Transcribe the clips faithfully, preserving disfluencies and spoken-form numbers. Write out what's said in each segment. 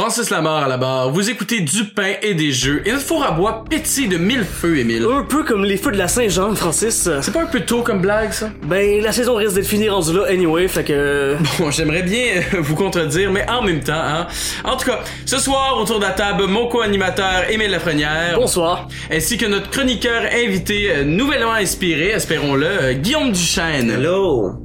Francis Lamarre à la barre, vous écoutez du pain et des jeux, et notre four à bois pétille de mille feux, Émile. Un peu comme les feux de la Saint-Jean, Francis. C'est pas un peu tôt comme blague, ça? Ben, la saison risque d'être finie rendue là anyway, fait que... Bon, j'aimerais bien vous contredire, mais en même temps, hein. En tout cas, ce soir, autour de la table, mon co-animateur Émile Lafrenière. Bonsoir. Ainsi que notre chroniqueur invité, nouvellement inspiré, espérons-le, Guillaume Duchesne. Hello!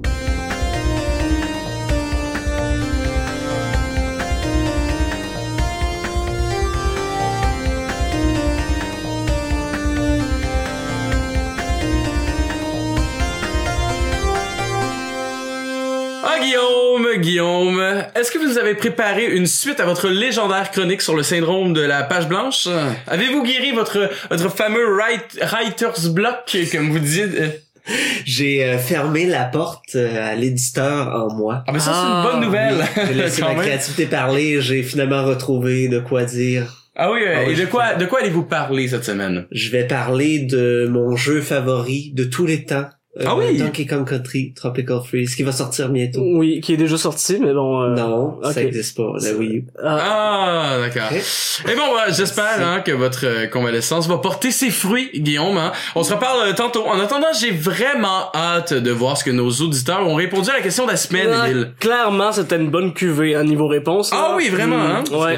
Guillaume, est-ce que vous avez préparé une suite à votre légendaire chronique sur le syndrome de la page blanche? Avez-vous guéri votre votre fameux write, writer's block, comme vous dites? J'ai euh, fermé la porte euh, à l'éditeur en moi. Ah mais ça ah, c'est une bonne nouvelle. Oui. J'ai laissé ma créativité parler, j'ai finalement retrouvé de quoi dire. Ah oui, ah oui, et de quoi, de quoi allez-vous parler cette semaine? Je vais parler de mon jeu favori de tous les temps. Euh, ah oui! Donkey Kong Country Tropical Freeze, qui va sortir bientôt. Oui, qui est déjà sorti, mais bon... Euh... Non, okay. Ça existe pas, la Wii U. Ah, ah d'accord. Okay. Et bon, bah, j'espère hein, que votre convalescence va porter ses fruits, Guillaume. Hein. On se reparle tantôt. En attendant, j'ai vraiment hâte de voir ce que nos auditeurs ont répondu à la question de la semaine, Émile. Ah, clairement, c'était une bonne cuvée à niveau réponse. Là. Ah oui, vraiment. Mmh, hein? Ouais.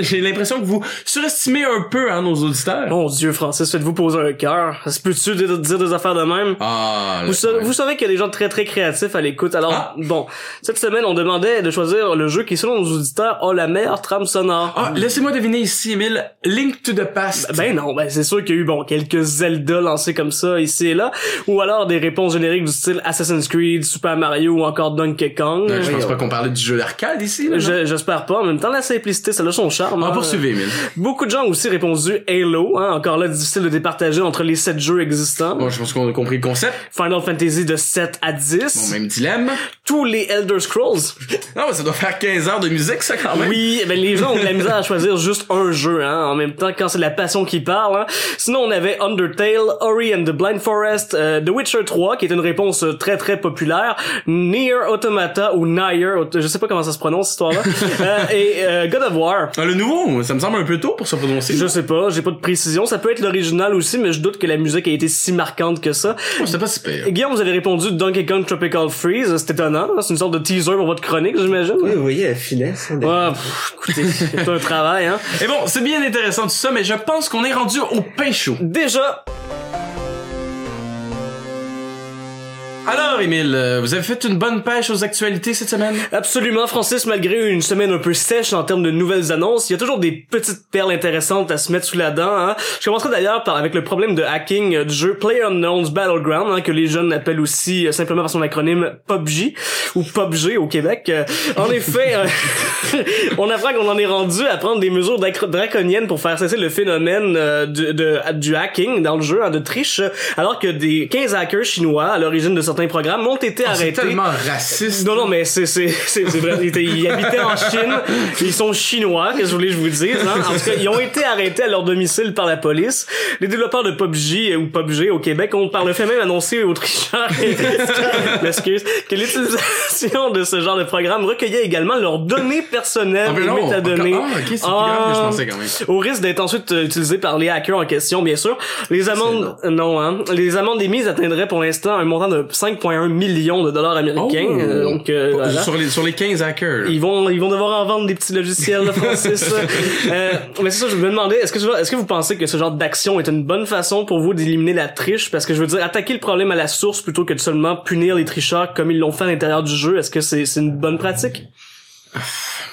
J'ai l'impression que vous surestimez un peu hein, nos auditeurs. Mon Dieu, Francis, faites-vous poser un cœur. Ça se peut-tu de dire des affaires de même? Ah... Vous, sa- vous savez qu'il y a des gens très très créatifs à l'écoute. Alors ah. bon, cette semaine on demandait de choisir le jeu qui selon nos auditeurs a la meilleure trame sonore. Ah, laissez-moi deviner ici, Émile, Link to the Past. Ben non, ben c'est sûr qu'il y a eu bon quelques Zelda lancés comme ça ici et là, ou alors des réponses génériques du style Assassin's Creed, Super Mario ou encore Donkey Kong. Non, je pense pas qu'on parlait du jeu d'arcade ici. Je, j'espère pas. En même temps, la simplicité, ça a son charme. En hein. Poursuivez, Émile. Beaucoup de gens ont aussi répondu Halo. Hein, encore là, difficile de départager entre les sept jeux existants. Bon, je pense qu'on a compris le concept. Final Fantasy de sept à dix. Bon, même dilemme. Tous les Elder Scrolls. Non, mais ça doit faire quinze heures de musique, ça, quand même. Oui, ben, les gens ont de la misère à choisir juste un jeu, hein. En même temps, quand c'est la passion qui parle, hein. Sinon, on avait Undertale, Ori and the Blind Forest, euh, The Witcher trois, qui est une réponse très, très populaire, Nier Automata ou Nier, je sais pas comment ça se prononce, cette histoire-là, euh, et euh, God of War. Ah, le nouveau, ça me semble un peu tôt pour se prononcer. Je sais pas, j'ai pas de précision. Ça peut être l'original aussi, mais je doute que la musique ait été si marquante que ça. Oh, c'est pas si Guillaume, vous avez répondu Donkey Kong Tropical Freeze, c'est étonnant, hein? C'est une sorte de teaser pour votre chronique, j'imagine. Oui, vous voyez la finesse. Hein, ah, pff, écoutez, c'est un travail, hein. Et bon, c'est bien intéressant tout ça, mais je pense qu'on est rendu au pain chaud. Déjà. Alors, Émile, vous avez fait une bonne pêche aux actualités cette semaine? Absolument, Francis. Malgré une semaine un peu sèche en termes de nouvelles annonces, il y a toujours des petites perles intéressantes à se mettre sous la dent. Hein. Je commencerai d'ailleurs par avec le problème de hacking du jeu PlayerUnknown's Battlegrounds, hein, que les jeunes appellent aussi euh, simplement par son acronyme P U B G, ou P U B G au Québec. Euh, en effet, euh, on apprend qu'on en est rendu à prendre des mesures draconiennes pour faire cesser le phénomène euh, du, de, du hacking dans le jeu, hein, de triche, alors que des quinze hackers chinois à l'origine de certains programmes ont été ah, arrêtés. C'est tellement raciste. Non, non, mais c'est, c'est, c'est, c'est vrai. Ils, ils habitaient en Chine. Ils sont chinois, qu'est-ce que je voulais que je vous dise, hein? En tout cas, ils ont été arrêtés à leur domicile par la police. Les développeurs de P U B G ou P U B G au Québec ont par le fait même annoncé aux tricheurs excuse, que l'utilisation de ce genre de programme recueillait également leurs données personnelles oh, et non, métadonnées. Ah, oh, ok, c'est grave, euh, je pensais quand même. Au risque d'être ensuite utilisé par les hackers en question, bien sûr. Les amendes, non. non, hein. Les amendes émises atteindraient pour l'instant un montant de cinq virgule un millions de dollars américains. Oh, euh, donc, euh, voilà. Sur les, sur les quinze hackers. Ils vont, ils vont devoir en vendre des petits logiciels, là, Francis. euh, mais c'est ça, je me demandais, est-ce que, ce, est-ce que vous pensez que ce genre d'action est une bonne façon pour vous d'éliminer la triche? Parce que je veux dire, attaquer le problème à la source plutôt que de seulement punir les tricheurs comme ils l'ont fait à l'intérieur du jeu, est-ce que c'est, c'est une bonne pratique?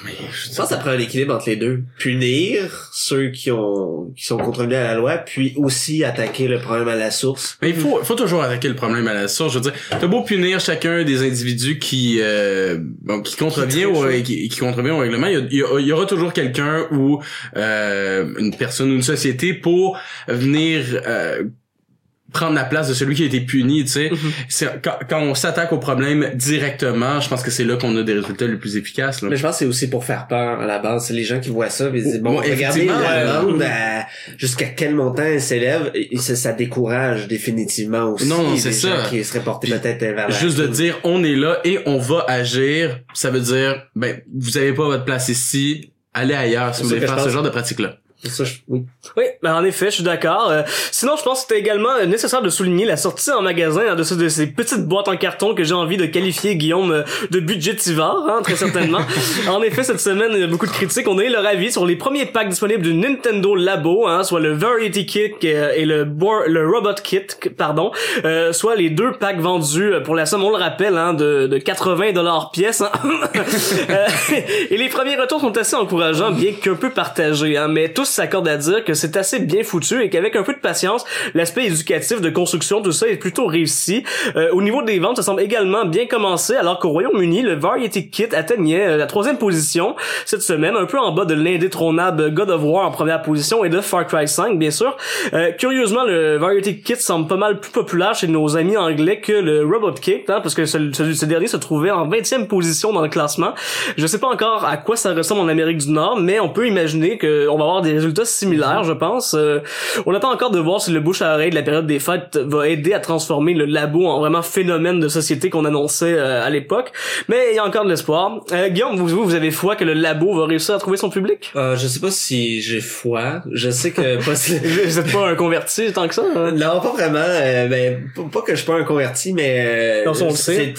Mais je, je pense que ça prend un équilibre entre les deux. Punir ceux qui ont qui sont contrevenus à la loi, puis aussi attaquer le problème à la source. Mais il faut faut toujours attaquer le problème à la source. Je veux dire, t'as beau punir chacun des individus qui euh, bon qui contrevient au qui, qui contrevient au règlement, il y, y, y aura toujours quelqu'un ou euh, une personne ou une société pour venir euh, prendre la place de celui qui a été puni, tu sais. Mm-hmm. C'est, quand, quand on s'attaque au problème directement, je pense que c'est là qu'on a des résultats les plus efficaces. Là. Mais je pense que c'est aussi pour faire peur, à la base. C'est les gens qui voient ça, ils disent, bon, bon regardez, la bande, euh, à, jusqu'à quel montant elle s'élève, et ça, ça décourage définitivement aussi non, non, c'est les ça. gens qui seraient portés peut-être vers la Juste de dire, on est là et on va agir, ça veut dire, ben, vous avez pas votre place ici, allez ailleurs si vous voulez faire ce genre de pratique-là. Ça, je... Oui, oui, ben en effet, je suis d'accord. Euh, sinon, je pense que c'était également nécessaire de souligner la sortie en magasin hein, de, ce, de ces petites boîtes en carton que j'ai envie de qualifier, Guillaume, de budgétivore, hein, très certainement. En effet, cette semaine, il y a beaucoup de critiques. On a eu leur avis sur les premiers packs disponibles du Nintendo Labo, hein, soit le Variety Kit et le, Bo- le Robot Kit, pardon, euh, soit les deux packs vendus pour la somme, on le rappelle, hein, de, de quatre-vingts dollars pièce. Hein. euh, et les premiers retours sont assez encourageants, bien qu'un peu partagés, hein, mais tous s'accorde à dire que c'est assez bien foutu et qu'avec un peu de patience, l'aspect éducatif de construction, tout ça est plutôt réussi. Euh, au niveau des ventes, ça semble également bien commencé, alors qu'au Royaume-Uni, le Variety Kit atteignait euh, la troisième position cette semaine, un peu en bas de l'indétrônable God of War en première position et de Far Cry cinq, bien sûr. Euh, curieusement, le Variety Kit semble pas mal plus populaire chez nos amis anglais que le Robot Kit, hein, parce que ce, ce, ce dernier se trouvait en vingtième position dans le classement. Je sais pas encore à quoi ça ressemble en Amérique du Nord, mais on peut imaginer qu'on va avoir des résultats similaires, je pense. Euh, on attend encore de voir si le bouche à oreille de la période des fêtes va aider à transformer le labo en vraiment phénomène de société qu'on annonçait euh, à l'époque. Mais il y a encore de l'espoir. Euh, Guillaume, vous, vous avez foi que le labo va réussir à trouver son public? Euh, je sais pas si j'ai foi. Je sais que... Vous êtes pas un converti tant que ça? Hein? Non, pas vraiment. Euh, ben, pas que je suis pas un converti, mais... Euh, non, on le sait.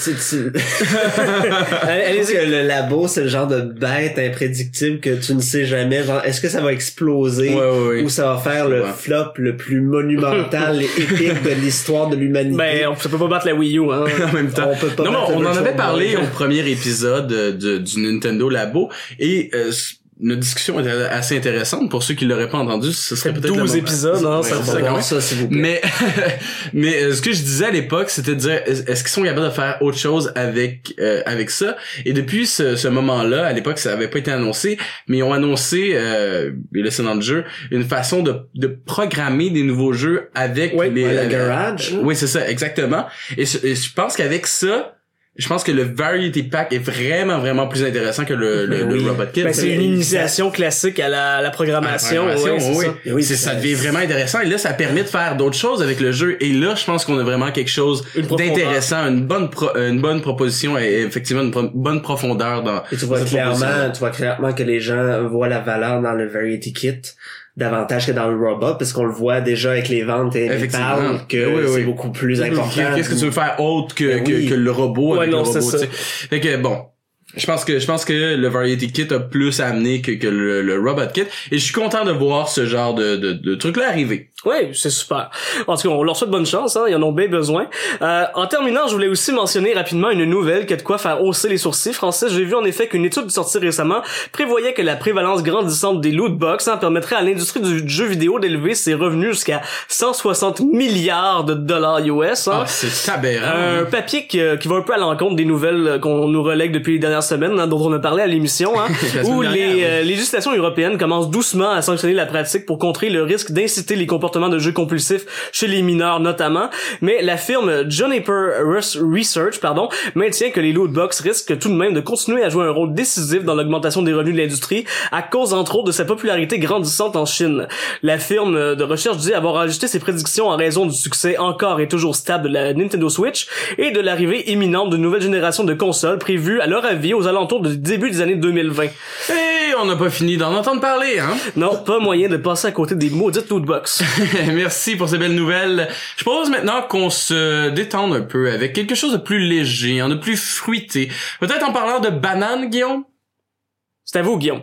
Allez-y. Que le labo, c'est le genre de bête imprédictible que tu ne sais jamais. Genre, est-ce que ça va exploser? Exploser, ouais, ouais, ouais. Où ça va faire le ouais. flop le plus monumental et épique de l'histoire de l'humanité. Ben, on peut pas battre la Wii U, hein. En même temps. On peut pas non, non, on en avait parlé au premier épisode de, du Nintendo Labo et, euh, notre discussion était assez intéressante. Pour ceux qui l'auraient pas entendu, ce serait peut-être douze épisodes, non, ça, ça, quand même. Ça, s'il vous plaît. Mais, mais, euh, ce que je disais à l'époque, c'était de dire, est-ce qu'ils sont capables de faire autre chose avec, euh, avec ça? Et depuis ce, ce moment-là, à l'époque, ça avait pas été annoncé, mais ils ont annoncé, euh, le scénario de jeu, une façon de, de programmer des nouveaux jeux avec oui, les, le garage. Euh, oui, c'est ça, exactement. Et, et je pense qu'avec ça, je pense que le Variety Pack est vraiment, vraiment plus intéressant que le, le, oui. le Robot Kit. Ben, c'est une initiation classique à la, la programmation. À la programmation ouais, c'est oui, ça. Oui, c'est, ça devient vraiment intéressant. Et là, ça permet de faire d'autres choses avec le jeu. Et là, je pense qu'on a vraiment quelque chose une d'intéressant, une bonne pro, une bonne proposition et effectivement une pro, bonne profondeur dans. Et tu vois clairement, tu vois clairement que les gens voient la valeur dans le Variety Kit. Davantage que dans le robot, parce qu'on le voit déjà avec les ventes et les parles que oui, oui. c'est beaucoup plus important. Qu'est-ce que tu veux faire autre que, que, oui. que le robot ouais, avec non, le robot, c'est ça. Fait que bon. Je pense que je pense que le Variety Kit a plus à amener que que le, le Robot Kit et je suis content de voir ce genre de de, de truc là arriver. Oui, c'est super. En tout cas, on leur souhaite bonne chance, hein, ils en ont bien besoin. Euh, en terminant, je voulais aussi mentionner rapidement une nouvelle qui a de quoi faire hausser les sourcils. Francis, j'ai vu en effet qu'une étude sortie récemment prévoyait que la prévalence grandissante des loot box hein, permettrait à l'industrie du jeu vidéo d'élever ses revenus jusqu'à cent soixante milliards de dollars U S. Hein. Ah, c'est aberrant. Un papier qui, qui va un peu à l'encontre des nouvelles qu'on nous relègue depuis les dernières semaine hein, dont on a parlé à l'émission hein, où les derrière, euh, oui. législations européennes commencent doucement à sanctionner la pratique pour contrer le risque d'inciter les comportements de jeux compulsifs chez les mineurs notamment, mais la firme Juniper Research pardon, maintient que les lootbox risquent tout de même de continuer à jouer un rôle décisif dans l'augmentation des revenus de l'industrie à cause entre autres de sa popularité grandissante en Chine. La firme de recherche dit avoir ajusté ses prédictions en raison du succès encore et toujours stable de la Nintendo Switch et de l'arrivée imminente d'une nouvelle génération de consoles prévue à leur avis aux alentours du début des années deux mille vingt. Et on n'a pas fini d'en entendre parler, hein? Non, pas moyen de passer à côté des maudites lootbox. Merci pour ces belles nouvelles. Je propose maintenant qu'on se détende un peu avec quelque chose de plus léger, hein, de plus fruité. Peut-être en parlant de bananes, Guillaume? C'est à vous, Guillaume.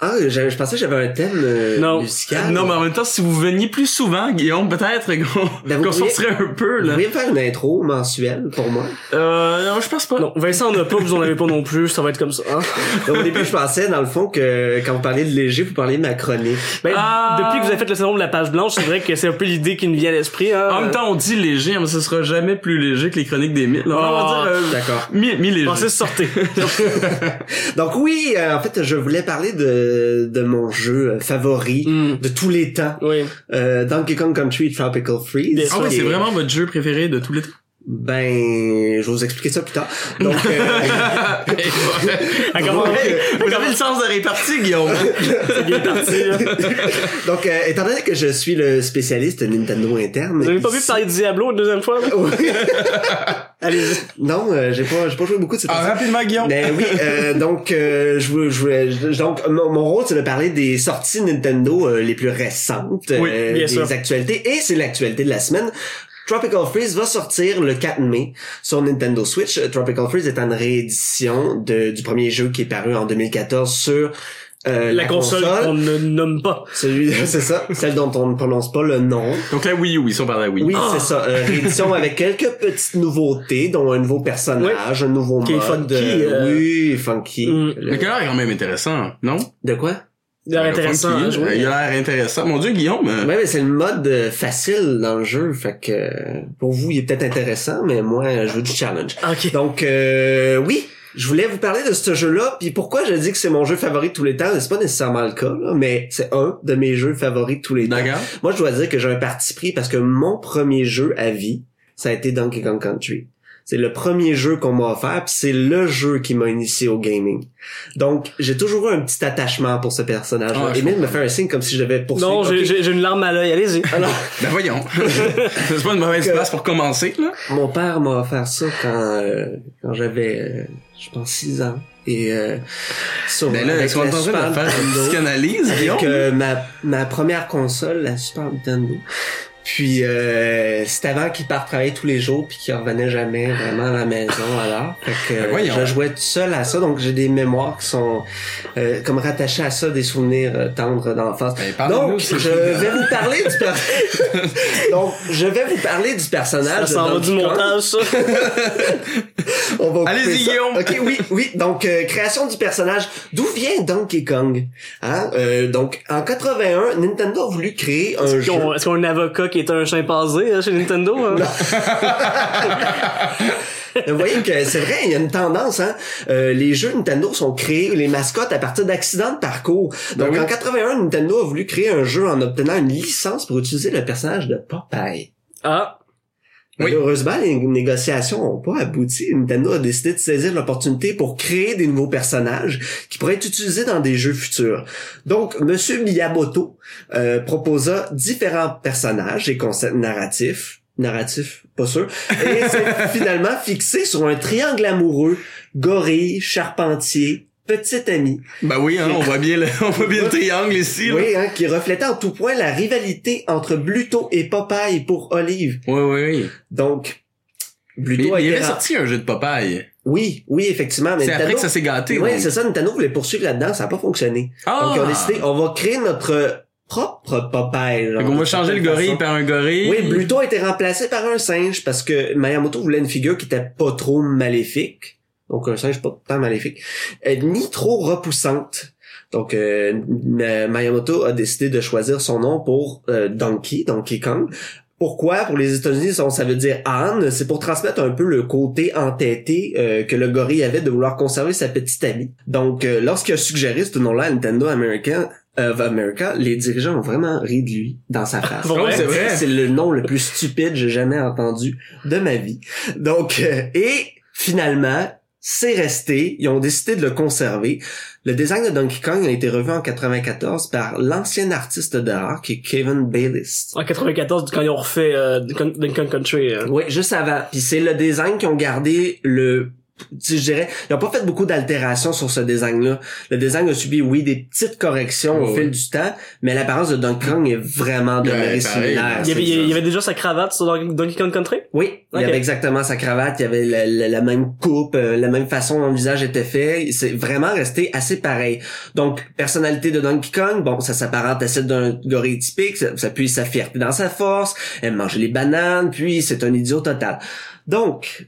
Ah, je, je pensais que j'avais un thème euh, non. musical. Non, mais en même temps, si vous veniez plus souvent, Guillaume, peut-être qu'on, ben, qu'on sortirait un peu. Là. Vous pourriez faire une intro mensuelle pour moi? Euh, non, je pense pas. Non, Vincent en a pas, vous en avez pas non plus, ça va être comme ça. Hein? Donc, au début, je pensais, dans le fond, que quand vous parliez de léger, vous parliez de ma chronique. Ben, ah! Depuis que vous avez fait le syndrome de la page blanche, c'est vrai que c'est un peu l'idée qui me vient à l'esprit. Hein? En même temps, on dit léger, mais ce sera jamais plus léger que les chroniques des mille. Oh, on va dire euh, d'accord. mi-léger. Pensez sortez. Donc oui, euh, en fait, je voulais parler de de mon jeu favori mm. de tous les temps. Oui. Euh, Donkey Kong Country Tropical Freeze. Ah, oh, c'est vraiment votre jeu préféré de tous les temps? Ben, je vais vous expliquer ça plus tard. Donc, euh... Donc hey, vous avez le sens de répartie, Guillaume. C'est bien parti, là. Donc, euh, étant donné que je suis le spécialiste Nintendo interne... Vous avez pas vu parler de Diablo une deuxième fois? Oui. Allez-y. Non, euh, j'ai pas, j'ai pas joué beaucoup de cette ah, rapidement, Guillaume. Mais oui, euh, donc, euh, je veux, je veux, donc, mon, mon rôle, c'est de parler des sorties Nintendo euh, les plus récentes, oui, euh, des sûr. actualités, et c'est l'actualité de la semaine. Tropical Freeze va sortir le quatre mai sur Nintendo Switch. Tropical Freeze est une réédition de, du premier jeu qui est paru en deux mille quatorze sur euh, la, la console qu'on ne nomme pas. Celui, c'est ça, celle dont on ne prononce pas le nom. Donc la Wii U, ils sont par la Wii. Oui, oh. c'est ça. Euh, réédition avec quelques petites nouveautés, dont un nouveau personnage, oui. un nouveau qui mode. Funky, euh... Oui, funky. Mm. Le... Mais qui a l'air quand même intéressant, non? De quoi? Il a l'air intéressant. Hein, jouer. Il a l'air intéressant. Mon Dieu, Guillaume. Ouais, mais c'est le mode facile dans le jeu. Fait que, pour vous, il est peut-être intéressant, mais moi, je veux du challenge. Okay. Donc, euh, oui. Je voulais vous parler de ce jeu-là, puis pourquoi je dis que c'est mon jeu favori de tous les temps, c'est pas nécessairement le cas, là, mais c'est un de mes jeux favoris de tous les temps. D'accord. Moi, je dois dire que j'ai un parti pris parce que mon premier jeu à vie, ça a été Donkey Kong Country. C'est le premier jeu qu'on m'a offert, pis c'est le jeu qui m'a initié au gaming. Donc, j'ai toujours eu un petit attachement pour ce personnage-là. Émile me fait un signe comme si je devais poursuivre. Non, okay. j'ai, j'ai une larme à l'œil, allez-y. Ah ben voyons. C'est pas une mauvaise Donc, place pour commencer, là. Mon père m'a offert ça quand, euh, quand j'avais, euh, je pense, six ans. Et euh, sur ben là, avec la Super Nintendo, psychanalyse, avec euh, ma, ma première console, la Super Nintendo. Puis euh, c'était avant qu'il part travailler tous les jours puis qu'il revenait jamais vraiment à la maison alors. Fait que ben je jouais tout seul à ça, donc j'ai des mémoires qui sont euh, comme rattachées à ça, des souvenirs euh, tendres d'enfance. Ben, donc je vais vous parler du personnage. Donc je vais vous parler du personnage. Ça s'en va du montage ça. On va Allez-y ça. Guillaume. Ok, oui, oui. Donc euh, création du personnage. D'où vient Donkey Kong? Hein? Euh, donc en quatre-vingt-un, Nintendo a voulu créer un est-ce jeu. Qu'on, est-ce qu'on a un avocat qui est un chimpanzé hein, chez Nintendo. Hein? Vous voyez que c'est vrai, il y a une tendance. Hein? Euh, les jeux Nintendo sont créés, les mascottes, à partir d'accidents de parcours. Donc, oui. en quatre-vingt-un, Nintendo a voulu créer un jeu en obtenant une licence pour utiliser le personnage de Popeye. Ah! Oui. Malheureusement, les négociations n'ont pas abouti. Nintendo a décidé de saisir l'opportunité pour créer des nouveaux personnages qui pourraient être utilisés dans des jeux futurs. Donc, Monsieur Miyamoto euh, proposa différents personnages et concepts narratifs. Narratif, pas sûr. Et c'est finalement fixé sur un triangle amoureux, gorille, charpentier... Petite amie. Ben oui, hein, on voit bien le, on voit bien le triangle ici. Là. Oui, hein, qui reflétait en tout point la rivalité entre Bluto et Popeye pour Olive. Oui, oui, oui. Donc, Bluto a été... Il avait sorti un jeu de Popeye. Oui, oui, effectivement. Mais c'est Nintendo, après que ça s'est gâté. Oui, donc. C'est ça, Nintendo voulait poursuivre là-dedans, ça n'a pas fonctionné. Ah! Donc, ils ont décidé, on va créer notre... propre Popeye. Genre, donc on va changer le gorille façon. Par un gorille. Oui, Bluto a été remplacé par un singe parce que Miyamoto voulait une figure qui était pas trop maléfique. Donc, un singe pas tant maléfique, euh, ni trop repoussante. Donc, euh, Miyamoto a décidé de choisir son nom pour euh, Donkey, Donkey Kong. Pourquoi? Pour les États-Unis, ça veut dire âne. C'est pour transmettre un peu le côté entêté euh, que le gorille avait de vouloir conserver sa petite amie. Donc, euh, lorsqu'il a suggéré ce nom-là à Nintendo America, of America, les dirigeants ont vraiment ri de lui dans sa face. Ah, ouais, c'est vrai. C'est le nom le plus stupide que j'ai jamais entendu de ma vie. Donc, euh, et finalement... C'est resté, ils ont décidé de le conserver. Le design de Donkey Kong a été revu en quatre-vingt-quatorze par l'ancien artiste d'art qui est Kevin Bayliss. En quatre-vingt-quatorze, quand ils ont refait euh, Donkey Kong Country. Euh. Oui, juste avant. Puis c'est le design qu'ils ont gardé le... Je dirais, ils n'ont pas fait beaucoup d'altérations sur ce design-là. Le design a subi, oui, des petites corrections oh, au fil oui. du temps, mais l'apparence de Donkey Kong est vraiment demeurée ouais, similaire. Il y, avait, il y avait déjà sa cravate sur Donkey Kong Country? Oui, okay. Il y avait exactement sa cravate, il y avait la, la, la même coupe, la même façon dont le visage était fait. C'est vraiment resté assez pareil. Donc, personnalité de Donkey Kong, bon, ça s'apparente à celle d'un gorille typique, ça, ça puise sa fierté dans sa force, elle mange les bananes, puis c'est un idiot total. Donc...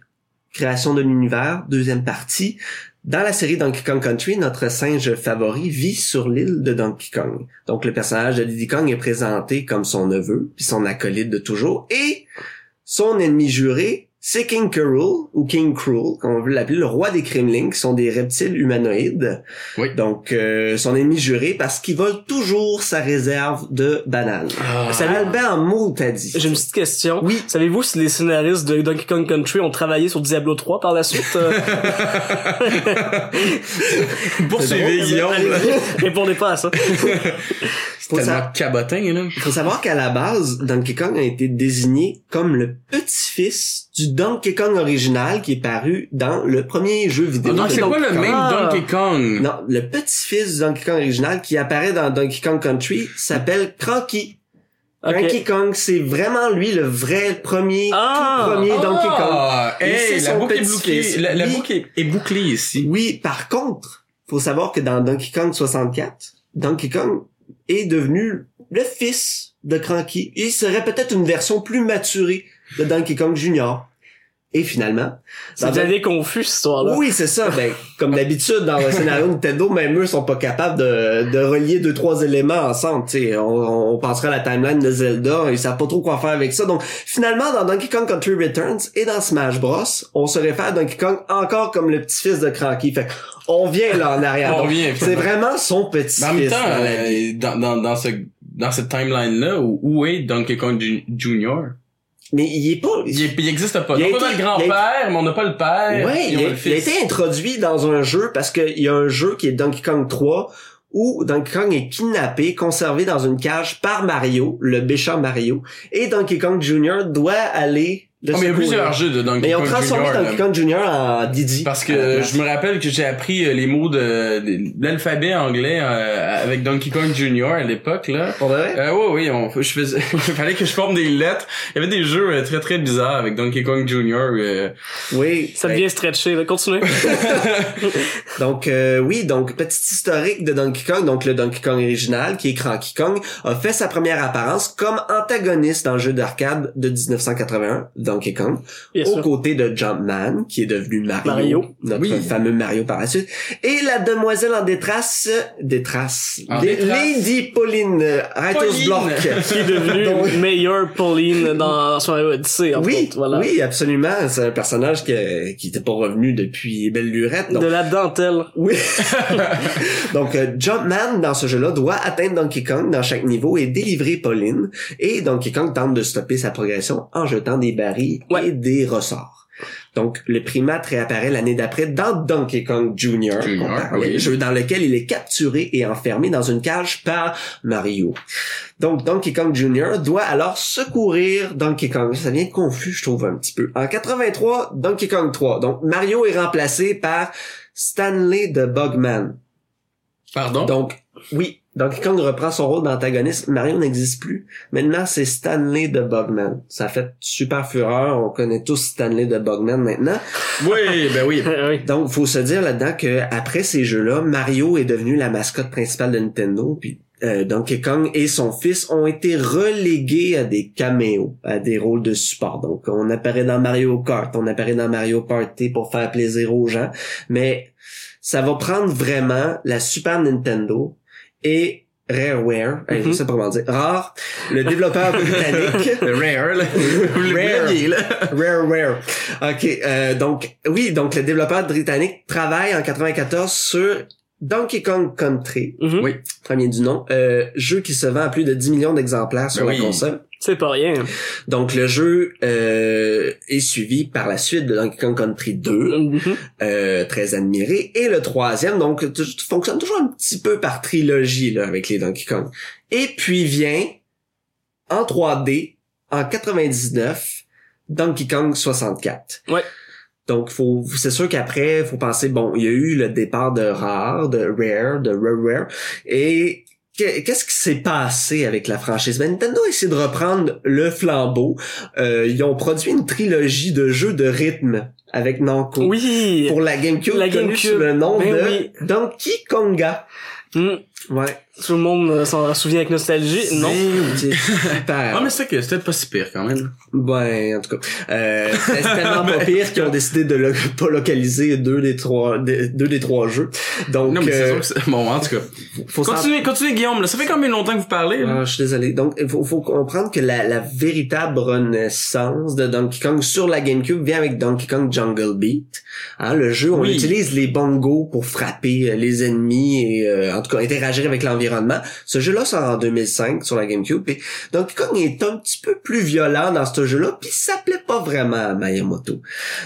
Création de l'univers, deuxième partie. Dans la série Donkey Kong Country, notre singe favori vit sur l'île de Donkey Kong. Donc, le personnage de Diddy Kong est présenté comme son neveu, puis son acolyte de toujours, et son ennemi juré, C'est King K. Rool, ou King K. Rool, comme on veut l'appeler, le roi des Kremlings, sont des reptiles humanoïdes. Oui. Donc, euh, son ennemi juré, parce qu'il vole toujours sa réserve de bananes. Ah. Ça vient bien en mots, t'as dit. J'ai une petite question. Oui. Savez-vous si les scénaristes de Donkey Kong Country ont travaillé sur Diablo trois par la suite? Poursuivez, Guillaume. Répondez pas à ça. C'est tellement sa... cabotin, là. Il faut savoir qu'à la base, Donkey Kong a été désigné comme le petit-fils du Donkey Kong original qui est paru dans le premier jeu vidéo. Ah, donc c'est pas le même Donkey Kong. Non, le petit-fils du Donkey Kong original qui apparaît dans Donkey Kong Country s'appelle Cranky. Okay. Cranky Kong, c'est vraiment lui le vrai premier, ah, tout premier ah, Donkey Kong. Et hey, la boucle est bouclée. La, la boucle est, est bouclée ici. Oui, par contre, faut savoir que dans Donkey Kong soixante-quatre, Donkey Kong est devenu le fils de Cranky. Il serait peut-être une version plus maturée de Donkey Kong Junior. Et finalement... C'est bien ben... confus, cette histoire-là. Oui, c'est ça. Ben, comme d'habitude, dans le scénario Nintendo, même eux sont pas capables de, de relier deux, trois éléments ensemble. T'sais, on, on pensera à la timeline de Zelda, ils savent pas trop quoi faire avec ça. Donc, finalement, dans Donkey Kong Country Returns et dans Smash Bros, on se réfère à Donkey Kong encore comme le petit-fils de Cranky. Fait on vient là en arrière. on donc, vient, c'est vraiment son petit-fils. En même temps, dans, la vie. dans, dans, dans, ce, dans cette timeline-là, où est Donkey Kong Junior? Mais il est pas... Il, est, il existe pas. Il on n'a pas le grand-père, a... mais on n'a pas le père. Ouais, il, a, le il a été introduit dans un jeu parce qu'il y a un jeu qui est Donkey Kong trois où Donkey Kong est kidnappé, conservé dans une cage par Mario, le méchant Mario, et Donkey Kong Junior doit aller... Oh, mais il y a plusieurs jeux de Donkey Kong Junior. Mais ils ont transformé Donkey Kong Junior en Didi. Parce que je me rappelle que j'ai appris les mots de, de l'alphabet anglais euh, avec Donkey Kong Junior à l'époque, là. Pour de vrai? Euh, oui, oui, on, je faisais, il fallait que je forme des lettres. Il y avait des jeux euh, très, très bizarres avec Donkey Kong Junior. Euh, oui. Ça devient stretché, là. Continuez. donc, euh, oui, donc, petit historique de Donkey Kong. Donc, le Donkey Kong original, qui est Cranky Kong, a fait sa première apparence comme antagoniste dans le jeu d'arcade de dix-neuf cent quatre-vingt-un. Donkey Kong, Bien aux sûr. côtés de Jumpman, qui est devenu Mario, Mario. notre oui. fameux Mario par la suite, et la demoiselle en détresse, détresse, en dé- détresse. Lady Pauline Reitersblock, qui est devenue Donc... meilleure Pauline dans son Odyssey. Oui, compte, voilà. oui, absolument, c'est un personnage que, qui n'était pas revenu depuis belle lurette. Donc... De la dentelle. Oui. Donc, Jumpman, dans ce jeu-là, doit atteindre Donkey Kong dans chaque niveau et délivrer Pauline, et Donkey Kong tente de stopper sa progression en jetant des barils et ouais. des ressorts. Donc, le primate réapparaît l'année d'après dans Donkey Kong Junior, Junior oui. jeu dans lequel il est capturé et enfermé dans une cage par Mario. Donc, Donkey Kong Junior doit alors secourir Donkey Kong. Ça devient confus, je trouve, un petit peu. En quatre-vingt-trois, Donkey Kong trois. Donc, Mario est remplacé par Stanley de Bugman. Pardon? Donc, oui. Donkey Kong reprend son rôle d'antagoniste. Mario n'existe plus. Maintenant, c'est Stanley de Bugman. Ça a fait super fureur. On connaît tous Stanley de Bugman maintenant. Oui, ben oui. Donc, faut se dire là-dedans que après ces jeux-là, Mario est devenu la mascotte principale de Nintendo. Puis euh, Donkey Kong et son fils ont été relégués à des caméos, à des rôles de support. Donc, on apparaît dans Mario Kart, on apparaît dans Mario Party pour faire plaisir aux gens. Mais ça va prendre vraiment la Super Nintendo. Et Rareware, mm-hmm. je sais pas comment dire, Rare, le développeur britannique. Le Rare, là. Rare. Rare, là. Rareware. OK, euh, donc, oui, donc le développeur britannique travaille en quatre-vingt-quatorze sur Donkey Kong Country. Mm-hmm. Oui, premier du nom. Euh, jeu qui se vend à plus de dix millions d'exemplaires sur oui. la console. C'est pas rien. Donc, le jeu euh, est suivi par la suite de Donkey Kong Country deux, mm-hmm. euh, très admiré. Et le troisième, donc, tu, tu fonctionnes toujours un petit peu par trilogie là avec les Donkey Kong. Et puis vient, en trois D, en quatre-vingt-dix-neuf, Donkey Kong soixante-quatre. Ouais. Donc, faut, c'est sûr qu'après, faut penser, bon, il y a eu le départ de Rare, de Rare, de Rareware, et... Qu'est-ce qui s'est passé avec la franchise? Ben, Nintendo a essayé de reprendre le flambeau. Euh, ils ont produit une trilogie de jeux de rythme avec Namco. Oui! Pour la GameCube, la GameCube. Sous le nom ben de oui. Donkey Konga. Mm. Ouais. Tout le monde s'en souvient avec nostalgie. Non. C'est super. Ouais, mais c'est que c'était pas si pire quand même. Ben, en tout cas. Euh, c'est tellement pas pire qu'ils ont décidé de lo- pas localiser deux des trois, des, deux des trois jeux. Donc. Non, mais c'est euh, sûr que c'est... Bon, en tout cas. Faut continuez, s'en... continuez, Guillaume, là. Ça fait combien longtemps que vous parlez, là? Ah, je suis désolé. Donc, il faut, faut comprendre que la, la véritable renaissance de Donkey Kong sur la GameCube vient avec Donkey Kong Jungle Beat. Hein, le jeu, on oui. utilise les bongos pour frapper les ennemis et, euh, en tout cas, interagir avec l'environnement. Ce jeu-là sort en deux mille cinq sur la GameCube. Pis Donkey Kong est un petit peu plus violent dans ce jeu-là, puis ça plaît pas vraiment à Miyamoto.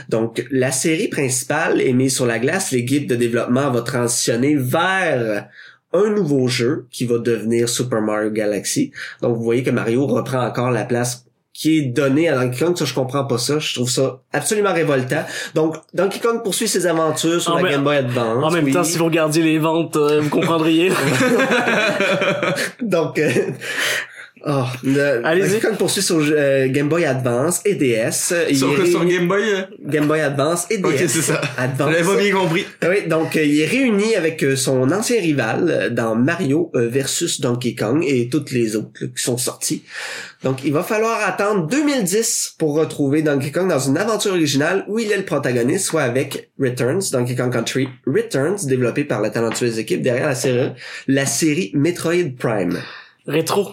Donc, la série principale est mise sur la glace. L'équipe de développement va transitionner vers un nouveau jeu qui va devenir Super Mario Galaxy. Donc, vous voyez que Mario reprend encore la place qui est donné à Donkey Kong. Ça, je comprends pas ça. Je trouve ça absolument révoltant. Donc, Donkey Kong poursuit ses aventures sur en la même, Game Boy Advance. En même oui. temps, si vous regardiez les ventes, euh, vous comprendriez. Donc, euh, oh, le, allez-y. Donkey Kong poursuit sur euh, Game Boy Advance et D S. Sur, ré... sur Game Boy? Euh... Game Boy Advance et D S. Ok, c'est ça. Advance. J'avais pas bien compris. Oui, donc, euh, il est réuni avec euh, son ancien rival dans Mario euh, versus Donkey Kong et toutes les autres là, qui sont sorties. Donc, il va falloir attendre deux mille dix pour retrouver Donkey Kong dans une aventure originale où il est le protagoniste, soit avec Returns, Donkey Kong Country Returns, développé par la talentueuse équipe derrière la série, la série Metroid Prime. Rétro.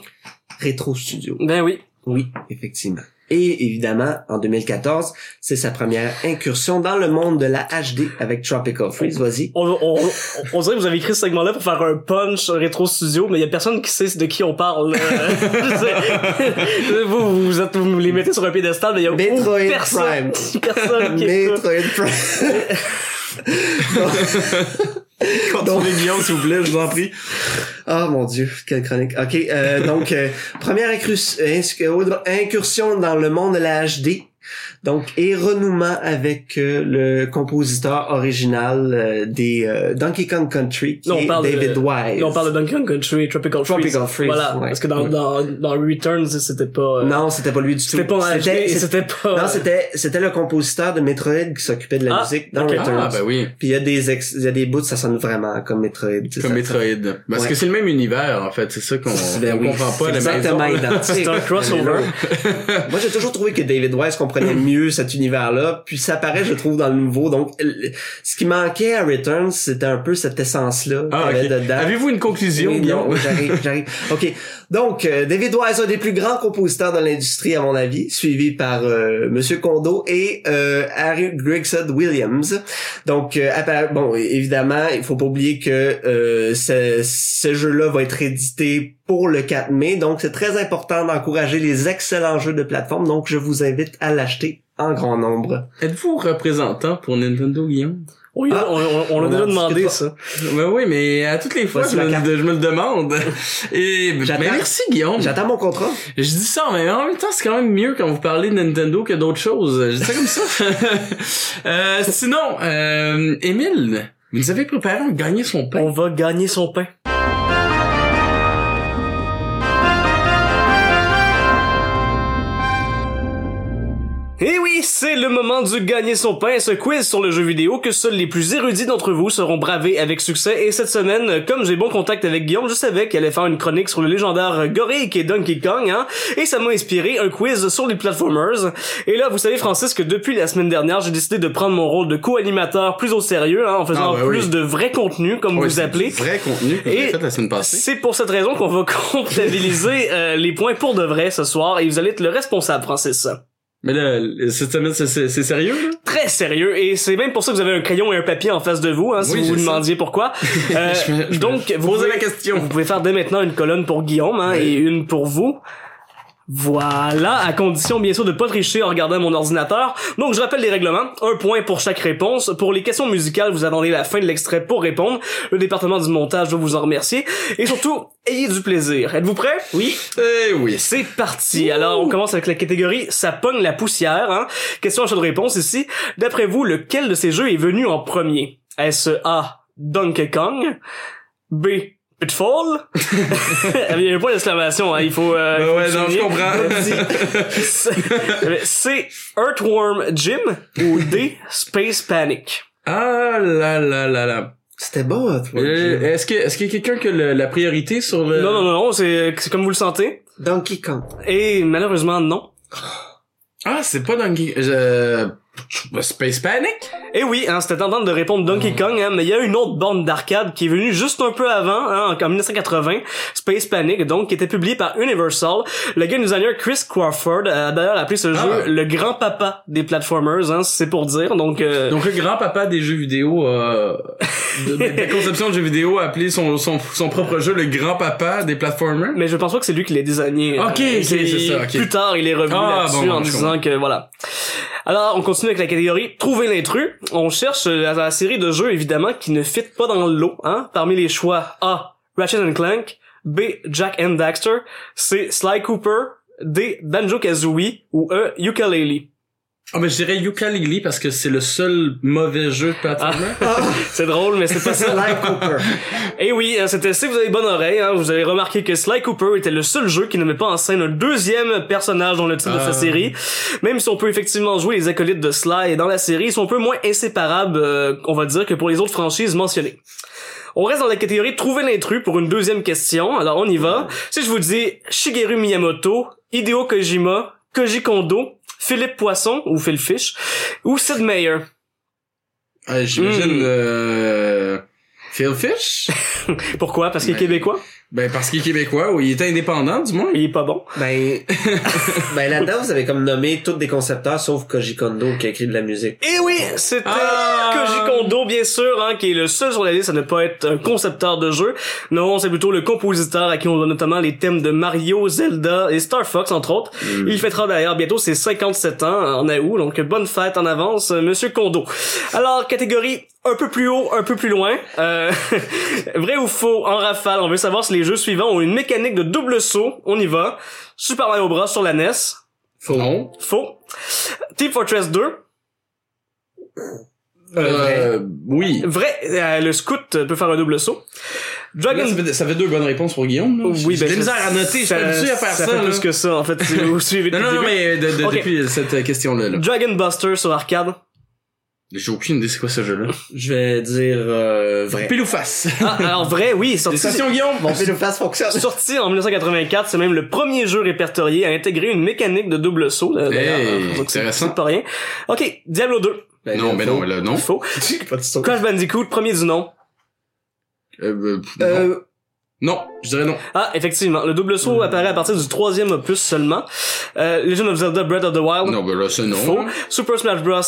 Retro Studio. Ben oui. Oui, effectivement. Et évidemment, en deux mille quatorze, c'est sa première incursion dans le monde de la H D avec Tropical Freeze. Vas-y. On, on, on, on dirait que vous avez écrit ce segment-là pour faire un punch Retro Studio, mais il y a personne qui sait de qui on parle. vous, vous, êtes, vous les mettez sur un piédestal, mais il y a Metroid oh, personne, Prime. personne qui Metroid est Prime. Continuez, Guillaume, s'il vous plaît, je vous en prie. Ah, oh, mon Dieu, quelle chronique. OK, euh, donc, euh, première incursion dans le monde de la H D. Donc, et renouement avec euh, le compositeur original euh, des euh, Donkey Kong Country, qui non, est David de, Wise. Là, on parle de Donkey Kong Country, Tropical, Tropical Freeze. Freeze. Voilà, ouais. Parce que dans, ouais. dans, dans Returns, c'était pas... Euh, non, c'était pas lui du c'était tout. Pas c'était, c'était, c'était pas... Non, c'était, c'était le compositeur de Metroid qui s'occupait de la ah, musique dans okay. Returns. Ah, ben oui. Puis il y a des ex, il y a des bouts, ça sonne vraiment comme Metroid. Comme ça, Metroid. Ça. Parce ouais. que c'est le même univers, en fait. C'est ça qu'on ben oui, comprend pas. C'est exactement identique. C'est un crossover. Moi, j'ai toujours trouvé que David Wise comprenait mieux cet univers-là, puis ça apparaît, je trouve, dans le nouveau. Donc, ce qui manquait à Returns, c'était un peu cette essence-là. Ah, okay. Dedans. Avez-vous une conclusion? Oui, non, j'arrive, j'arrive. OK. Donc, euh, David Wise, un des plus grands compositeurs dans l'industrie, à mon avis, suivi par euh, Monsieur Kondo et euh, Harry Gregson-Williams. Donc, euh, appara- bon, évidemment, il faut pas oublier que euh, ce, ce jeu-là va être édité pour le quatre mai, donc c'est très important d'encourager les excellents jeux de plateforme, donc je vous invite à l'acheter en grand nombre. Êtes-vous représentant pour Nintendo, Guillaume? Oui, ah, on, on, on l'a on déjà demandé, ça. Ben oui, mais à toutes les fois, je me, je me le demande. Et, mais merci, Guillaume. J'attends mon contrat. Je dis ça, mais en même temps, c'est quand même mieux quand vous parlez de Nintendo que d'autres choses. Je dis ça comme ça. euh, sinon, euh, Émile, vous nous avez préparé à gagner son pain. On va gagner son pain. Et oui, c'est le moment du gagner son pain, ce quiz sur le jeu vidéo que seuls les plus érudits d'entre vous seront bravés avec succès. Et cette semaine, comme j'ai bon contact avec Guillaume, je savais qu'il allait faire une chronique sur le légendaire gorille qui est Donkey Kong, hein, et ça m'a inspiré un quiz sur les platformers. Et là, vous savez, Francis, que depuis la semaine dernière, j'ai décidé de prendre mon rôle de co-animateur plus au sérieux, hein, en faisant ah, ben plus oui. de vrai contenu, comme oui, vous appelez. Vrai contenu que j'ai fait la semaine passée. C'est pour cette raison qu'on va comptabiliser euh, les points pour de vrai ce soir, et vous allez être le responsable, Francis. Mais là, cette semaine, c'est, c'est, c'est sérieux, là? Très sérieux, et c'est même pour ça que vous avez un crayon et un papier en face de vous, hein, si oui, vous vous demandiez ça. Pourquoi. Euh, je, je donc, vous posez la question. Vous pouvez faire dès maintenant une colonne pour Guillaume, hein, oui. et une pour vous. Voilà, à condition bien sûr de pas tricher en regardant mon ordinateur. Donc je rappelle les règlements, un point pour chaque réponse. Pour les questions musicales, vous attendez la fin de l'extrait pour répondre. Le département du montage va vous en remercier. Et surtout, ayez du plaisir. Êtes-vous prêts? Oui. Eh oui. C'est parti. Ouh. Alors on commence avec la catégorie « Ça pogne la poussière ». Hein? Question à chaque réponse ici. D'après vous, lequel de ces jeux est venu en premier? Est-ce A, Donkey Kong? B, Pitfall? Il y a pas d'exclamation, hein. Il faut, euh, ben ouais, non, je comprends. C'est Earthworm Jim ou D, Space Panic? Ah, là, là, là, là. C'était bon, tu vois. Euh, est-ce que, est-ce qu'il y a quelqu'un qui a le, la priorité sur le... Non, non, non, non, c'est, c'est comme vous le sentez. Donkey Kong. Et malheureusement, non. Ah, c'est pas Donkey... Euh... Space Panic? Eh oui, hein, c'était tentant de répondre Donkey Kong, hein, mais il y a une autre borne d'arcade qui est venue juste un peu avant, hein, en dix-neuf cent quatre-vingt, Space Panic, donc, qui était publié par Universal. Le game designer Chris Crawford a d'ailleurs appelé ce ah, jeu ouais. le grand-papa des platformers, hein, c'est pour dire, donc... Euh... Donc le grand-papa des jeux vidéo, euh, de, de la conception de jeux vidéo, a appelé son, son, son propre jeu le grand-papa des platformers. Mais je pense pas que c'est lui qui l'ait désigné. Ok, euh, okay c'est ça, ok. Plus tard, il est revenu ah, là-dessus bon, en disant que, voilà. Alors, on continue avec la catégorie « Trouver l'intrus ». On cherche la, la série de jeux, évidemment, qui ne fit pas dans le lot. Hein? Parmi les choix, A. Ratchet and Clank, B. Jack and Daxter, C. Sly Cooper, D. Banjo-Kazooie ou E. Yooka-Laylee. Ah, oh, mais je dirais Yooka-Laylee parce que c'est le seul mauvais jeu de plateforme. Ah. C'est drôle, mais c'est pas ça. Sly Cooper. Eh oui, c'était, si vous avez bonne oreille, hein, vous avez remarqué que Sly Cooper était le seul jeu qui ne met pas en scène un deuxième personnage dans le titre euh... de sa série. Même si on peut effectivement jouer les acolytes de Sly dans la série, ils sont un peu moins inséparables, euh, on va dire, que pour les autres franchises mentionnées. On reste dans la catégorie trouver l'intrus pour une deuxième question. Alors, on y va. Si je vous dis Shigeru Miyamoto, Hideo Kojima, Koji Kondo, Philippe Poisson, ou Phil Fish, ou Sid Meier. Euh, j'imagine, mm. euh, Phil Fish? Pourquoi? Parce qu'il ben, est québécois? Ben, parce qu'il est québécois, ou il était indépendant, du moins. Il est pas bon. Ben, ben, là-dedans, vous avez comme nommé tous des concepteurs, sauf Koji Kondo, qui a écrit de la musique. Eh oui! C'était ah! Koji Kondo, bien sûr, hein, qui est le seul sur la liste à ne pas être un concepteur de jeu. Non, c'est plutôt le compositeur à qui on donne notamment les thèmes de Mario, Zelda et Star Fox, entre autres. Mm. Il fêtera d'ailleurs bientôt ses cinquante-sept ans, en août, donc bonne fête en avance, monsieur Kondo. Alors, catégorie un peu plus haut, un peu plus loin. Euh, vrai ou faux, en rafale, on veut savoir si les jeux suivants ont une mécanique de double saut. On y va. Super Mario Bros sur la N E S. Faux. Non. Faux. Team Fortress deux. Euh, vrai. Oui. Vrai. Euh, le scout peut faire un double saut. Dragon... Là, ça, fait, ça fait deux bonnes réponses pour Guillaume. Là. Oui, ben, j'ai de misère à noter. Je suis habitué à faire ça. Ça fait là. Plus que ça, en fait. Si vous suivez. non, non, non, mais de, de, okay. Depuis cette question-là. Là. Dragon Buster sur arcade. J'ai aucune idée c'est quoi ce jeu-là. Je vais dire euh, vrai. Pile ou face. Ah, alors vrai, oui. Sorti... Station Guillaume. Bon, pile ou face fonctionne. Sorti en dix-neuf cent quatre-vingt-quatre, c'est même le premier jeu répertorié à intégrer une mécanique de double saut. Là, hey, donc, intéressant. C'est pas rien. Ok, Diablo deux. Ben, non, mais non, là, non. Faux. Crash Bandicoot, premier du nom. Euh, euh, euh, non. Non, je dirais non. Ah, effectivement. Le double saut apparaît à partir du troisième opus seulement. Euh, Legend of Zelda Breath of the Wild. Non, ben là, c'est non. Faux. Super Smash Bros.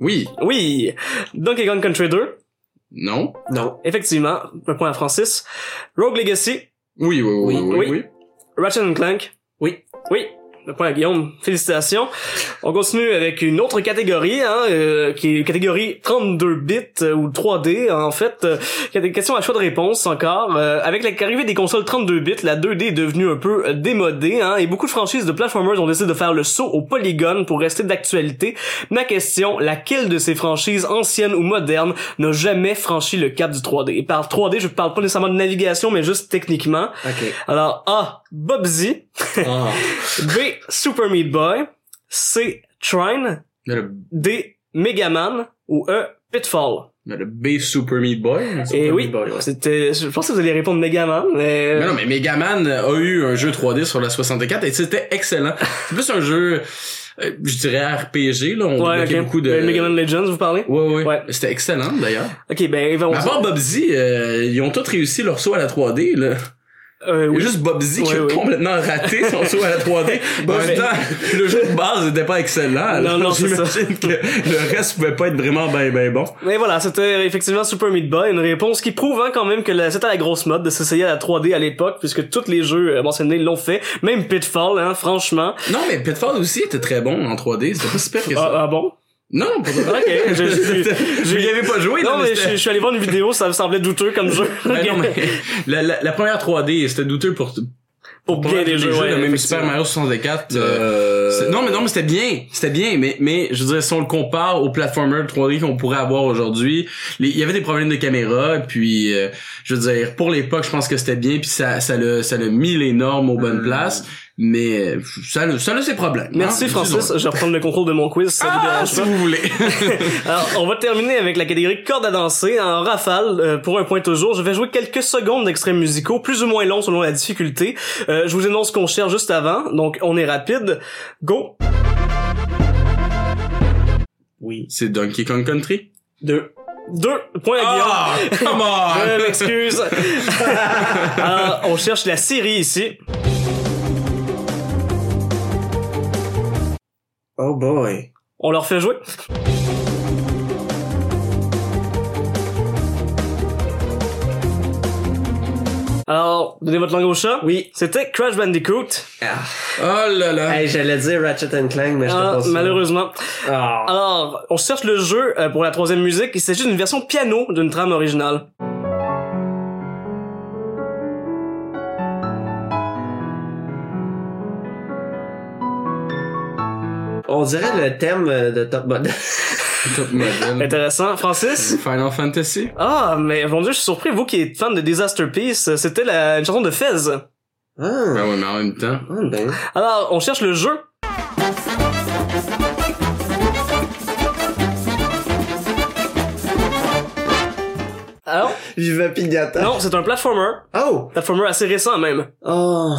Oui. Oui. Donkey Kong Country deux. Non. Non. Effectivement. Un point à Francis. Rogue Legacy. Oui, oui, oui, oui, oui. oui. oui. Ratchet and Clank. Oui. Oui. Le point à Guillaume. Félicitations. On continue avec une autre catégorie, hein, euh, qui est catégorie trente-deux bits, euh, ou trois D, en fait. Euh, il y a des questions à choix de réponse encore. Euh, avec l'arrivée des consoles trente-deux bits, la deux D est devenue un peu euh, démodée, hein, et beaucoup de franchises de platformers ont décidé de faire le saut au polygone pour rester d'actualité. Ma question, laquelle de ces franchises anciennes ou modernes n'a jamais franchi le cap du trois D? Et par trois D, je parle pas nécessairement de navigation, mais juste techniquement. Okay. Alors, A, Bobzy. Oh. B, Super Meat Boy, C, Trine, le... D, Megaman ou E, Pitfall. Mais le B, Super Meat Boy. Et oui, Meat Boy, ouais. C'était, je pensais que vous alliez répondre Megaman, mais... mais non, mais Megaman a eu un jeu trois D sur la soixante-quatre et c'était excellent. C'est plus un jeu, je dirais R P G, là. On ouais, bloquait okay. beaucoup de... Megaman Legends, vous parlez? Ouais, ouais. ouais. C'était excellent, d'ailleurs. Ok, ben, on... Mais à part Bobzy, euh, ils ont tous réussi leur saut à la trois D, là. Euh, oui. Juste Bobzy oui, qui oui. a complètement raté son saut à la trois D. En même temps, le jeu de base n'était pas excellent. Non, non, j'imagine c'est ça. Que le reste pouvait pas être vraiment ben, ben bon. Mais voilà, c'était effectivement Super Meat Boy, une réponse qui prouve hein, quand même que la, c'était la grosse mode de s'essayer à la trois D à l'époque, puisque tous les jeux mentionnés l'ont fait, même Pitfall, hein, franchement. Non, mais Pitfall aussi était très bon en trois D, c'était pas si pire que ça. Ah, ah bon? Non, pas de vrai. Ok, je, je, je, je y avais pas joué. Non, mais, mais je, je suis allé voir une vidéo, ça me semblait douteux comme jeu. Ben non, mais la, la, la première trois D, c'était douteux pour... Pour, pour bien les jeux, jeux ouais, même Super Mario soixante-quatre. Euh... C'est... Non, mais non, mais c'était bien. C'était bien, mais, mais je dirais, si on le compare aux platformers trois D qu'on pourrait avoir aujourd'hui, les... il y avait des problèmes de caméra, puis, euh, je veux dire, pour l'époque, je pense que c'était bien, puis ça, ça l'a, ça l'a mis les normes aux bonnes mmh. places. mais ça le, ça le ses problèmes. Merci hein, Francis, je vais reprendre le contrôle de mon quiz, ça ah, vous dérange si pas. Vous voulez. Alors, on va terminer avec la catégorie corde à danser en rafale euh, pour un point toujours. Je vais jouer quelques secondes d'extraits musicaux, plus ou moins longs selon la difficulté. Euh, je vous annonce qu'on cherche juste avant, donc on est rapide. Go. Oui. C'est Donkey Kong Country. Deux. Deux points à Guillaume. Oh, come on. Je m'excuse. Alors, on cherche la série ici. Oh boy. On leur fait jouer. Alors, donnez votre langue au chat. Oui. C'était Crash Bandicoot. Ah. Oh là là. Hey, j'allais dire Ratchet and Clank, mais je ah, pense malheureusement. Ah. Alors, on cherche le jeu pour la troisième musique. Il s'agit d'une version piano d'une trame originale. On dirait le thème de Top Model. Top Model. Intéressant. Francis? Final Fantasy. Ah, mais mon Dieu, je suis surpris. Vous qui êtes fan de Disaster Peace, c'était la, une chanson de Fez. Ah. Ben ouais, mais en même temps. Ah, ben. Alors, on cherche le jeu. Alors? Viva Pignata. Non, c'est un platformer. Oh! Platformer assez récent, même. Oh.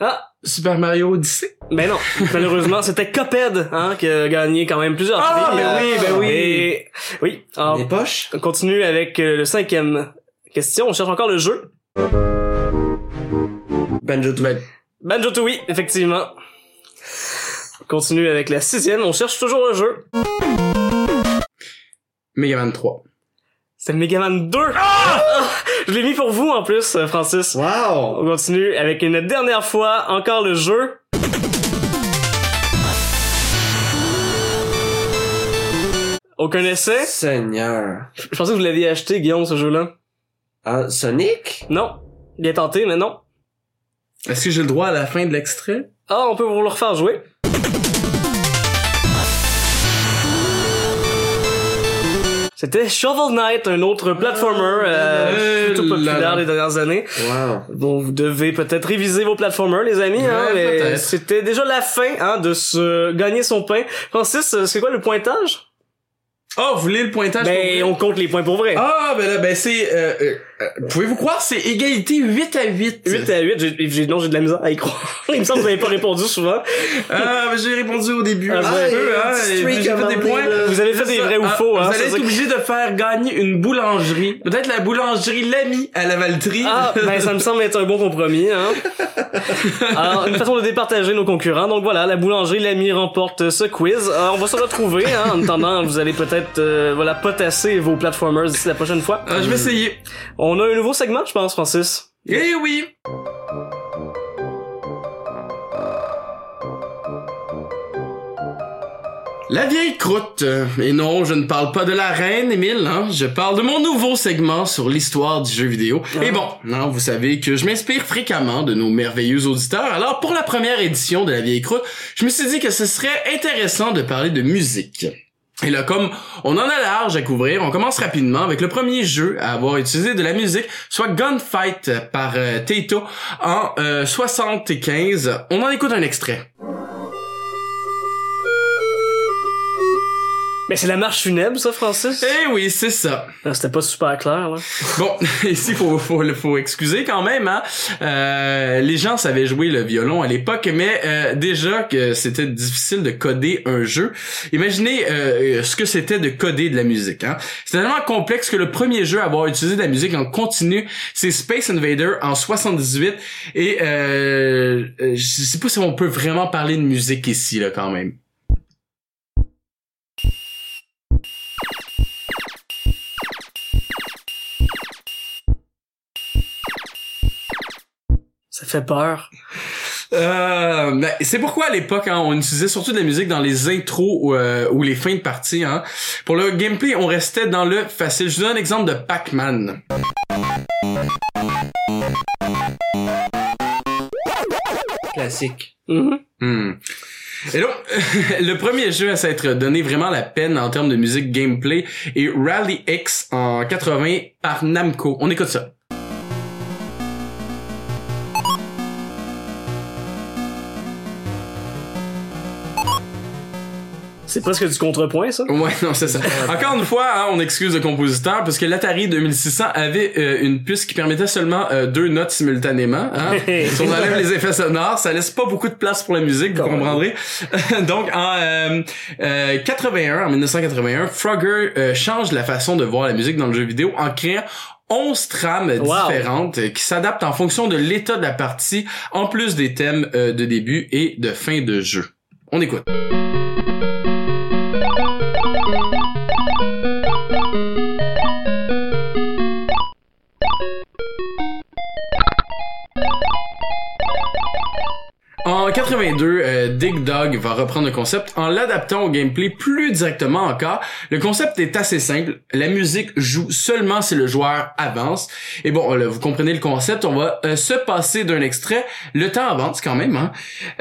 Ah! Super Mario Odyssey? Ben non, malheureusement, c'était Cuphead, hein, qui a gagné quand même plusieurs prix. Ah, ben euh, oui, ben oui. Et... oui. Alors, des poches. On continue avec le cinquième question. On cherche encore le jeu. Banjo-Tooie. Banjo-Tooie, effectivement. On continue avec la sixième. On cherche toujours le jeu. Megaman trois. C'est Megaman deux. Ah! Je l'ai mis pour vous, en plus, Francis. Wow! On continue avec une dernière fois, encore le jeu. Aucun essai? Seigneur. Je pensais que vous l'aviez acheté, Guillaume, ce jeu-là. Ah, Sonic? Non. Bien tenté, mais non. Est-ce que j'ai le droit à la fin de l'extrait? Ah, on peut vous le refaire jouer. C'était Shovel Knight, un autre platformer euh, plutôt populaire des dernières années. Wow. Bon, vous devez peut-être réviser vos platformers, les amis. Ouais, hein, mais c'était déjà la fin hein, de se gagner son pain. Francis, c'est quoi le pointage? Ah, oh, vous voulez le pointage? Ben, on compte les points pour vrai. Ah, ben là, ben c'est... Euh, euh, pouvez-vous croire, c'est égalité huit à huit. huit à huit, j'ai, j'ai, non, j'ai de la misère à y croire. Il me semble que vous n'avez pas répondu souvent. Ah, ben j'ai répondu au début. Ah, un peu, hein, j'ai fait des points. Le... Vous avez fait des vrais ah, ou faux, vous hein. Vous allez être obligé que... de faire gagner une boulangerie. Peut-être la boulangerie L'Ami à la Valtrie. Ah, ben ça me semble être un bon compromis, hein. Alors, une façon de départager nos concurrents. Donc voilà, la boulangerie L'Ami remporte ce quiz. Alors, on va se retrouver, hein. En attendant, vous allez peut-être Euh, voilà, potasser vos platformers d'ici la prochaine fois. Ah, je vais essayer. On a un nouveau segment, je pense, Francis. Eh oui! La vieille croûte. Et non, je ne parle pas de la reine, Émile, hein. Je parle de mon nouveau segment sur l'histoire du jeu vidéo. Ah. Et bon, hein, vous savez que je m'inspire fréquemment de nos merveilleux auditeurs. Alors, pour la première édition de La vieille croûte, je me suis dit que ce serait intéressant de parler de musique. Et là, comme on en a large à couvrir, on commence rapidement avec le premier jeu à avoir utilisé de la musique, soit Gunfight par euh, Taito en euh, soixante-quinze. On en écoute un extrait. Mais c'est la marche funèbre, ça, Francis? Eh oui, c'est ça. Ah, c'était pas super clair, là. Bon, ici, faut, faut, faut excuser quand même, hein. Euh, les gens savaient jouer le violon à l'époque, mais euh, déjà que c'était difficile de coder un jeu. Imaginez euh, ce que c'était de coder de la musique, hein. C'était tellement complexe que le premier jeu à avoir utilisé de la musique en continu, c'est Space Invader en soixante-dix-huit. Et euh, je sais pas si on peut vraiment parler de musique ici, là, quand même. Ça fait peur. Euh, ben, c'est pourquoi à l'époque, hein, on utilisait surtout de la musique dans les intros ou, euh, ou les fins de partie. Hein. Pour le gameplay, on restait dans le facile. Je vous donne un exemple de Pac-Man. Classique. Mm-hmm. Mm. Et donc, le premier jeu à s'être donné vraiment la peine en termes de musique gameplay est Rally X en quatre-vingt par Namco. On écoute ça. C'est presque du contrepoint, ça? Ouais, non, c'est ça. Encore une fois, hein, on excuse le compositeur, parce que l'Atari deux mille six cents avait euh, une puce qui permettait seulement euh, deux notes simultanément. Hein? Si on enlève les effets sonores, ça laisse pas beaucoup de place pour la musique, vous comprendrez. Donc, en euh, euh, quatre-vingt-un, en mille neuf cent quatre-vingt-un, Frogger euh, change la façon de voir la musique dans le jeu vidéo en créant onze trames wow. différentes qui s'adaptent en fonction de l'état de la partie, en plus des thèmes euh, de début et de fin de jeu. On écoute. En quatre-vingt-deux, euh, Dig Dug va reprendre le concept en l'adaptant au gameplay plus directement encore. Le concept est assez simple. La musique joue seulement si le joueur avance. Et bon, là, vous comprenez le concept. On va euh, se passer d'un extrait. Le temps avance quand même, hein.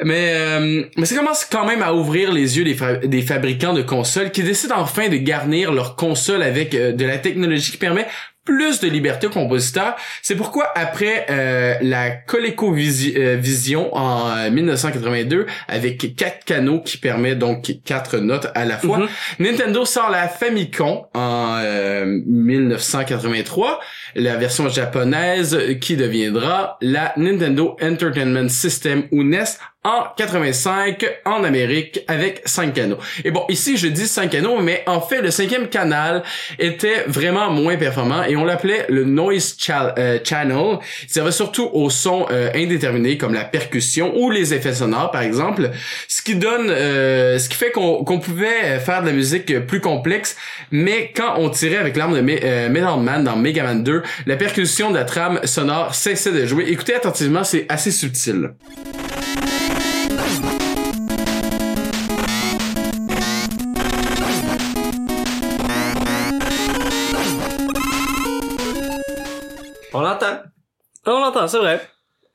Mais, euh, mais ça commence quand même à ouvrir les yeux des, fa- des fabricants de consoles qui décident enfin de garnir leur console avec euh, de la technologie qui permet plus de liberté aux compositeurs. C'est pourquoi, après euh, la ColecoVision en mille neuf cent quatre-vingt-deux, avec quatre canaux qui permet donc quatre notes à la fois, mm-hmm. Nintendo sort la Famicom en euh, mille neuf cent quatre-vingt-trois, la version japonaise qui deviendra la Nintendo Entertainment System ou N E S en quatre-vingt-cinq en Amérique avec cinq canaux. Et bon, ici je dis cinq canaux, mais en fait le cinquième canal était vraiment moins performant et on l'appelait le Noise cha- euh, Channel. Il servait surtout aux sons euh, indéterminés comme la percussion ou les effets sonores par exemple, ce qui donne, euh, ce qui fait qu'on, qu'on pouvait faire de la musique plus complexe, mais quand on tirait avec l'arme de Me- euh, Metal Man dans Megaman deux, la percussion de la trame sonore cessait de jouer. Écoutez attentivement, c'est assez subtil. On l'entend. On l'entend, c'est vrai.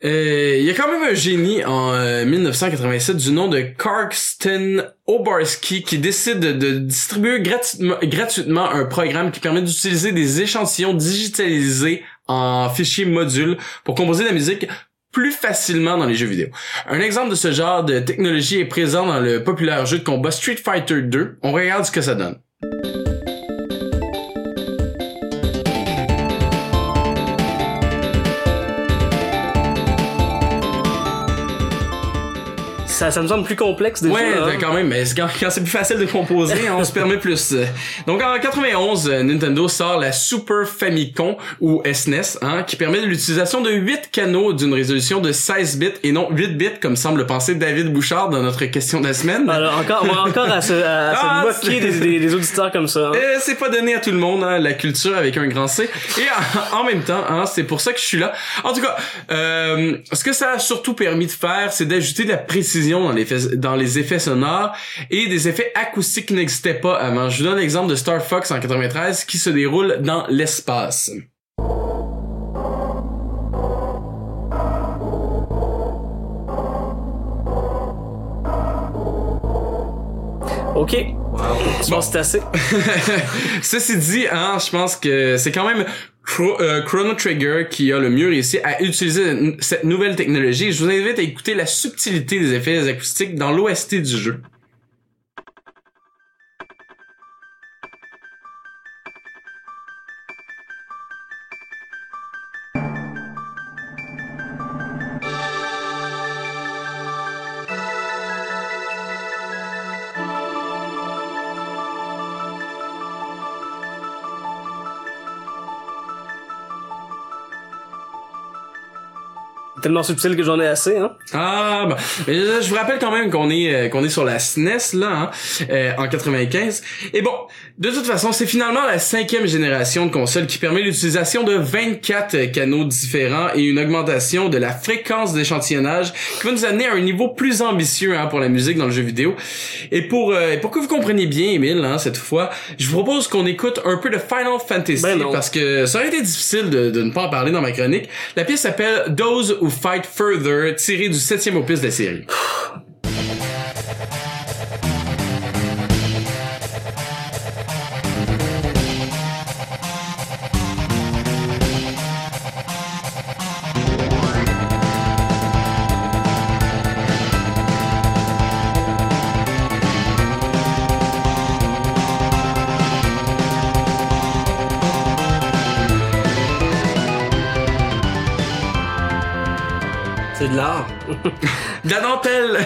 Il euh, y a quand même un génie en euh, mille neuf cent quatre-vingt-sept du nom de Karsten Obarski qui décide de, de distribuer gratuitement, gratuitement un programme qui permet d'utiliser des échantillons digitalisés en fichiers modules pour composer de la musique plus facilement dans les jeux vidéo. Un exemple de ce genre de technologie est présent dans le populaire jeu de combat Street Fighter deux. On regarde ce que ça donne. Ça, ça me semble plus complexe déjà. Ouais, hein? Quand même, mais quand, quand c'est plus facile de composer, on se permet plus. Donc en quatre-vingt-onze, Nintendo sort la Super Famicom ou S N E S, hein, qui permet l'utilisation de huit canaux d'une résolution de seize bits et non huit bits comme semble penser David Bouchard dans notre question de la semaine. Alors encore, on va encore à se, à, à ah, se moquer des, des, des auditeurs comme ça. Hein. Euh, c'est pas donné à tout le monde, hein, la culture avec un grand C. Et en, en même temps, hein, c'est pour ça que je suis là. En tout cas, euh, ce que ça a surtout permis de faire, c'est d'ajouter de la précision Dans les, effets, dans les effets sonores et des effets acoustiques qui n'existaient pas avant. Je vous donne l'exemple de Star Fox en quatre-vingt-treize qui se déroule dans l'espace. Ok. Wow. Bon, c'est assez. Ceci dit, hein, je pense que c'est quand même Cro- euh, Chrono Trigger qui a le mieux réussi à utiliser cette nouvelle technologie. Je vous invite à écouter la subtilité des effets acoustiques dans l'O S T du jeu. Tellement subtil que j'en ai assez, hein. Ah bah, ben, je vous rappelle quand même qu'on est euh, qu'on est sur la S N E S là, hein, euh, en quatre-vingt-quinze. Et bon, de toute façon, c'est finalement la cinquième génération de consoles qui permet l'utilisation de vingt-quatre canaux différents et une augmentation de la fréquence d'échantillonnage qui va nous amener à un niveau plus ambitieux, hein, pour la musique dans le jeu vidéo. Et pour euh, pour que vous compreniez bien, Émile, hein, cette fois, je vous propose qu'on écoute un peu de Final Fantasy ben parce que ça aurait été difficile de, de ne pas en parler dans ma chronique. La pièce s'appelle Those Who Fight Further, tiré du septième opus de la série. C'est de l'art. De la dentelle,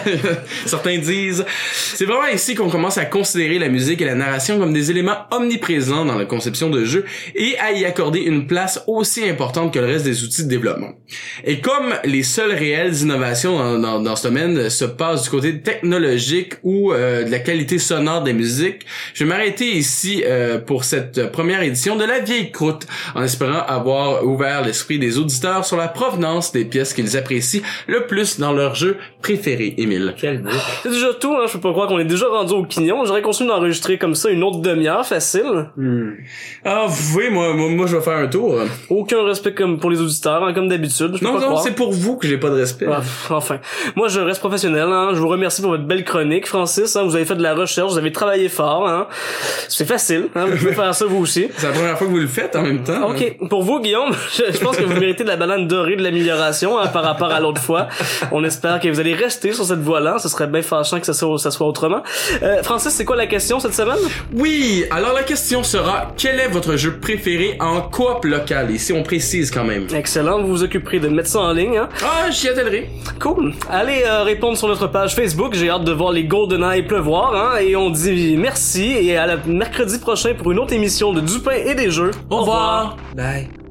certains disent. C'est vraiment ici qu'on commence à considérer la musique et la narration comme des éléments omniprésents dans la conception de jeu et à y accorder une place aussi importante que le reste des outils de développement. Et comme les seules réelles innovations dans, dans, dans ce domaine se passent du côté technologique ou euh, de la qualité sonore des musiques, je vais m'arrêter ici euh, pour cette première édition de La Vieille Croûte, en espérant avoir ouvert l'esprit des auditeurs sur la provenance des pièces qu'ils apprécient le plus dans leur jeu préféré, Émile. Quel beau. C'est déjà tout, hein, je peux pas croire qu'on est déjà rendu au pignon. J'aurais continué d'enregistrer comme ça une autre demi-heure, facile. Hmm. Ah, vous voyez, moi, moi, moi, je vais faire un tour. Aucun respect comme pour les auditeurs, hein, comme d'habitude. Je peux non, pas non, croire. C'est pour vous que j'ai pas de respect. Ah, enfin. Moi, je reste professionnel, hein. Je vous remercie pour votre belle chronique, Francis, hein. Vous avez fait de la recherche, vous avez travaillé fort, hein. C'est facile, hein. Vous pouvez faire ça vous aussi. C'est la première fois que vous le faites en même temps. OK. Hein. Pour vous, Guillaume, je, je pense que vous méritez de la banane dorée de l'amélioration, hein, par rapport à l'autre fois. On espère que vous allez rester sur cette voie-là. Ce serait bien fâchant que ça soit, ça soit autrement. Euh, Francis, c'est quoi la question cette semaine? Oui! Alors, la question sera, quel est votre jeu préféré en coop local? Ici, on précise quand même. Excellent. Vous vous occuperez de mettre ça en ligne, hein? Ah, j'y attellerai. Cool. Allez euh, répondre sur notre page Facebook. J'ai hâte de voir les GoldenEye pleuvoir, hein? Et on dit merci et à la mercredi prochain pour une autre émission de Dupin et des jeux. Au, Au revoir. revoir! Bye!